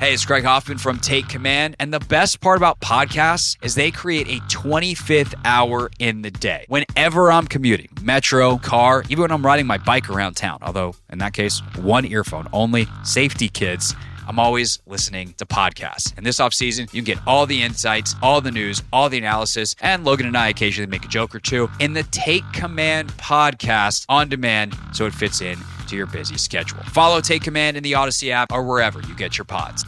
Hey, it's Craig Hoffman from Take Command, and the best part about podcasts is they create a 25th hour in the day. Whenever I'm commuting, metro, car, even when I'm riding my bike around town, although in that case, one earphone only, safety kids, I'm always listening to podcasts. And this offseason, you can get all the insights, all the news, all the analysis, and Logan and I occasionally make a joke or two in the Take Command podcast on demand, so it fits in to your busy schedule. Follow Take Command in the Odyssey app or wherever you get your pods.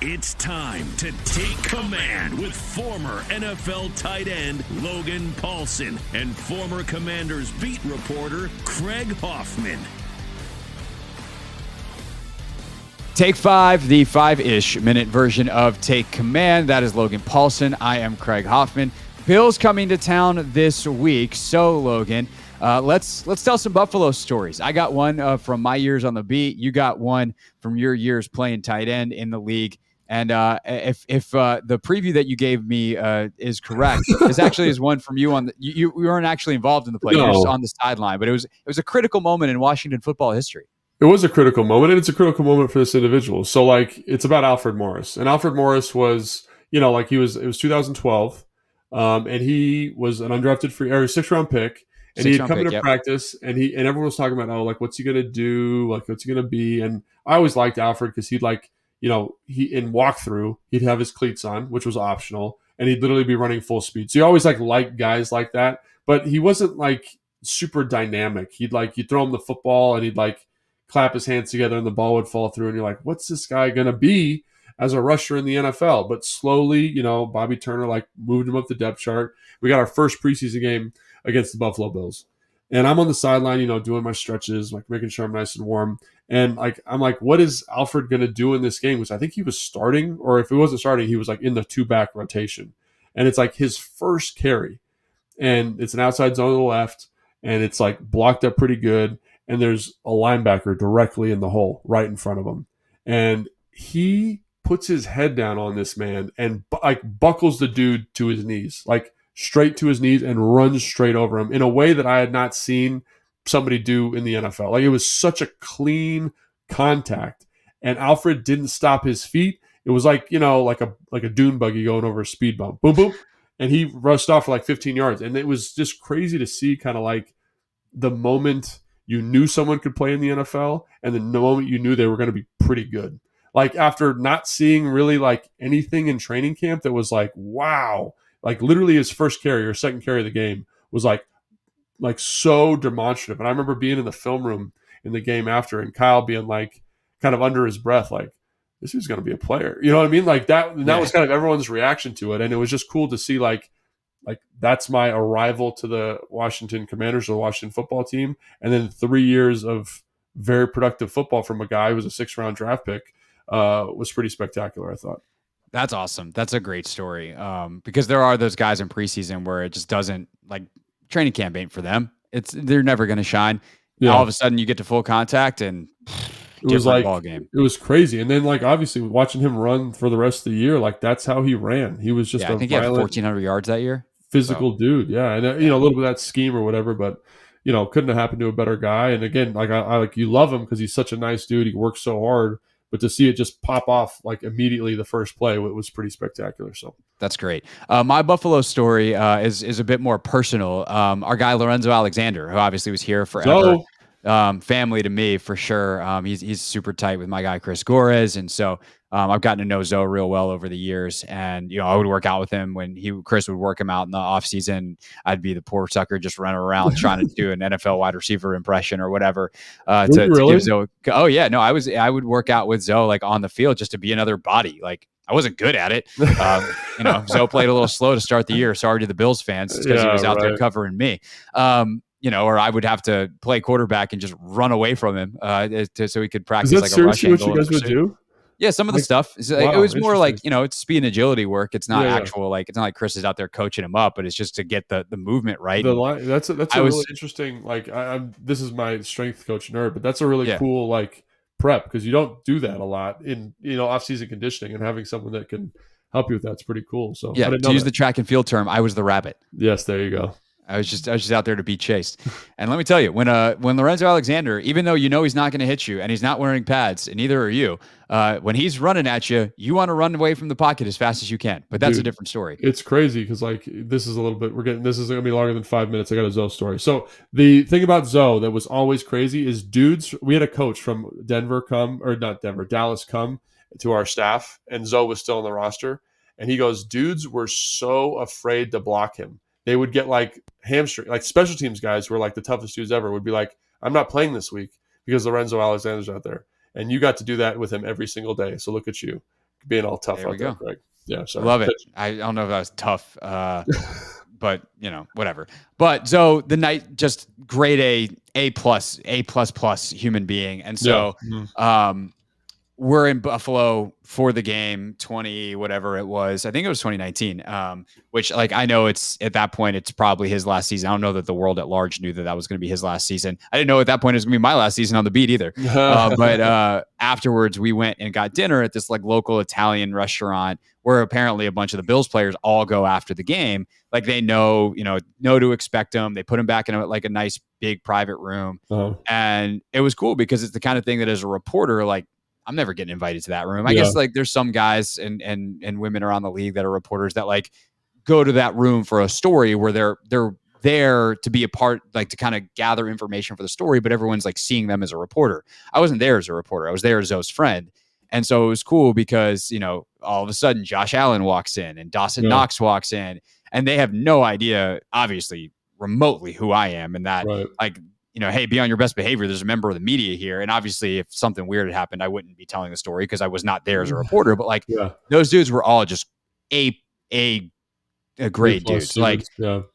It's time to take command with former NFL tight end Logan Paulson and former Commanders beat reporter Craig Hoffman. Take 5, the 5-ish minute version of Take Command. That is Logan Paulson. I am Craig Hoffman. Bills coming to town this week. So, Logan, let's tell some Buffalo stories. I got one from my years on the beat. You got one from your years playing tight end in the league. And if the preview that you gave me is correct, this actually is one from you on the, you weren't actually involved in the play. No. You were just on the sideline, but it was a critical moment in Washington football history. It was a critical moment, and it's a critical moment for this individual. So, like, it's about Alfred Morris, and Alfred Morris was, it was 2012, and he was an undrafted sixth-round pick. And he had come into practice, and everyone was talking about, what's he gonna do? What's he gonna be? And I always liked Alfred because he'd in walkthrough, he'd have his cleats on, which was optional, and he'd literally be running full speed. So you always like guys like that, but he wasn't super dynamic. He'd you throw him the football, and he'd clap his hands together, and the ball would fall through, and you're like, what's this guy gonna be as a rusher in the NFL? But slowly, Bobby Turner moved him up the depth chart. We got our first preseason game against the Buffalo Bills. And I'm on the sideline, doing my stretches, making sure I'm nice and warm. And I'm what is Alfred going to do in this game? Which I think he was starting, or if he wasn't starting, he was in the two-back rotation. And it's his first carry. And it's an outside zone to the left, and it's blocked up pretty good. And there's a linebacker directly in the hole right in front of him. And he puts his head down on this man and buckles the dude to his knees. Straight to his knees and runs straight over him in a way that I had not seen somebody do in the NFL. It was such a clean contact, and Alfred didn't stop his feet. It was like a dune buggy going over a speed bump, boom, boom. And he rushed off for 15 yards. And it was just crazy to see the moment you knew someone could play in the NFL and the moment you knew they were going to be pretty good. After not seeing really anything in training camp that was wow. Literally his first carry or second carry of the game was so demonstrative. And I remember being in the film room in the game after, and Kyle being kind of under his breath, this is going to be a player. You know what I mean? That was kind of everyone's reaction to it. And it was just cool to see that's my arrival to the Washington Commanders or the Washington football team. And then 3 years of very productive football from a guy who was a 6th round draft pick was pretty spectacular, I thought. That's awesome. That's a great story. Because there are those guys in preseason where it just doesn't training camp ain't for them. They're never going to shine. Yeah. All of a sudden you get to full contact and it was ball game. It was crazy. And then obviously watching him run for the rest of the year, that's how he ran. He was just, I think he had 1,400 yards that year. Physical dude. Yeah. And a little bit of that scheme or whatever, but couldn't have happened to a better guy. And again, you love him because he's such a nice dude. He works so hard. But to see it just pop off immediately the first play, it was pretty spectacular. So that's great. My Buffalo story is a bit more personal. Our guy Lorenzo Alexander, who obviously was here forever, family to me for sure. He's super tight with my guy, Chris Gores. And so I've gotten to know Zoe real well over the years. And, you know, I would work out with him when Chris would work him out in the off season. I'd be the poor sucker just running around trying to do an NFL wide receiver impression or whatever. To give Zoe. Oh yeah, no, I would work out with Zoe like on the field just to be another body. Like I wasn't good at it. You know, Zoe played a little slow to start the year. Sorry to the Bills fans because he was out there covering me. You know, or I would have to play quarterback and just run away from him so he could practice like a rush angle. Is that seriously what you guys would do? Yeah, some of the stuff. Wow, it was more like, you know, it's speed and agility work. It's not actual, like, it's not like Chris is out there coaching him up, but it's just to get the movement right. That's a really interesting, like, I'm this is my strength coach nerd, but that's a really cool, like, prep because you don't do that a lot in, you know, off-season conditioning, and having someone that can help you with that's pretty cool. So, yeah, to use the track and field term, I was the rabbit. Yes, there you go. I was just out there to be chased. And let me tell you, when Lorenzo Alexander, even though you know he's not going to hit you and he's not wearing pads, and neither are you, when he's running at you, you want to run away from the pocket as fast as you can. But that's a different story. It's crazy because, like, this is a little bit, this is going to be longer than 5 minutes. I got a Zoe story. So the thing about Zoe that was always crazy is dudes, we had a coach from Dallas come to our staff, and Zoe was still on the roster. And he goes, dudes were so afraid to block him. They would get like hamstring, like special teams guys who were like the toughest dudes ever would be like, I'm not playing this week because Lorenzo Alexander's out there. And you got to do that with him every single day. So look at you being all tough out there, Craig. Yeah, sorry. Love it. I don't know if that was tough, but you know, whatever. But so the night, just grade A plus human being. And so, we're in Buffalo for the game, 20, whatever it was. I think it was 2019, which, like, I know it's at that point, it's probably his last season. I don't know that the world at large knew that was going to be his last season. I didn't know at that point it was going to be my last season on the beat either. But afterwards, we went and got dinner at this like local Italian restaurant where apparently a bunch of the Bills players all go after the game. Like they know to expect them. They put him back in a nice big private room. Uh-huh. And it was cool because it's the kind of thing that as a reporter, like, I'm never getting invited to that room. I guess like there's some guys and women around the league that are reporters that like go to that room for a story where they're there to be a part, like to kind of gather information for the story, but everyone's like seeing them as a reporter. I wasn't there as a reporter. I was there as Zoe's friend. And so it was cool because, you know, all of a sudden Josh Allen walks in and Dawson Knox walks in, and they have no idea, obviously, remotely who I am, and that like, you know, hey, be on your best behavior. There's a member of the media here. And obviously if something weird had happened, I wouldn't be telling the story because I was not there as a reporter, but like those dudes were all just a great dudes. Like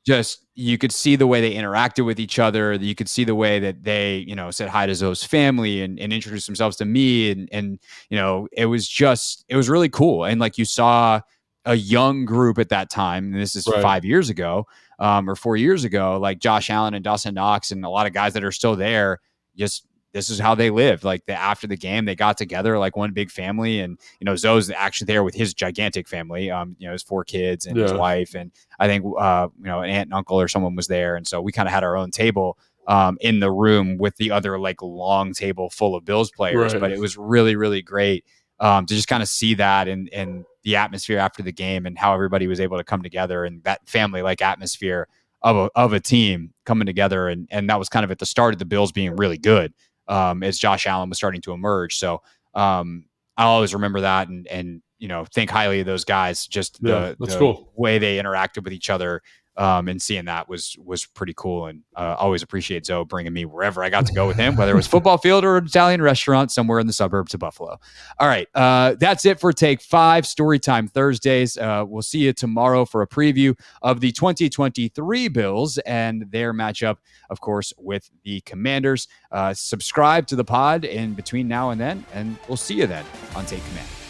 just, you could see the way they interacted with each other. You could see the way that they, you know, said hi to Zoe's family and introduced themselves to me. And, you know, it was really cool. And like, you saw a young group at that time, and this is 5 years ago, or 4 years ago, like Josh Allen and Dawson Knox and a lot of guys that are still there, just this is how they live. Like after the game, they got together like one big family, and you know, Zoe's actually there with his gigantic family, you know, his 4 kids and his wife, and I think you know, an aunt and uncle or someone was there, and so we kind of had our own table in the room with the other like long table full of Bills players, but it was really, really great to just kind of see that and the atmosphere after the game and how everybody was able to come together and that family like atmosphere of a team coming together. And that was kind of at the start of the Bills being really good as Josh Allen was starting to emerge. So I always remember that and you know, think highly of those guys, just the cool way they interacted with each other. And seeing that was pretty cool, and always appreciate Zoe bringing me wherever I got to go with him, whether it was football field or an Italian restaurant somewhere in the suburbs of Buffalo. All right, that's it for Take 5 Storytime Thursdays. We'll see you tomorrow for a preview of the 2023 Bills and their matchup, of course, with the Commanders. Subscribe to the pod in between now and then, and we'll see you then on Take Command.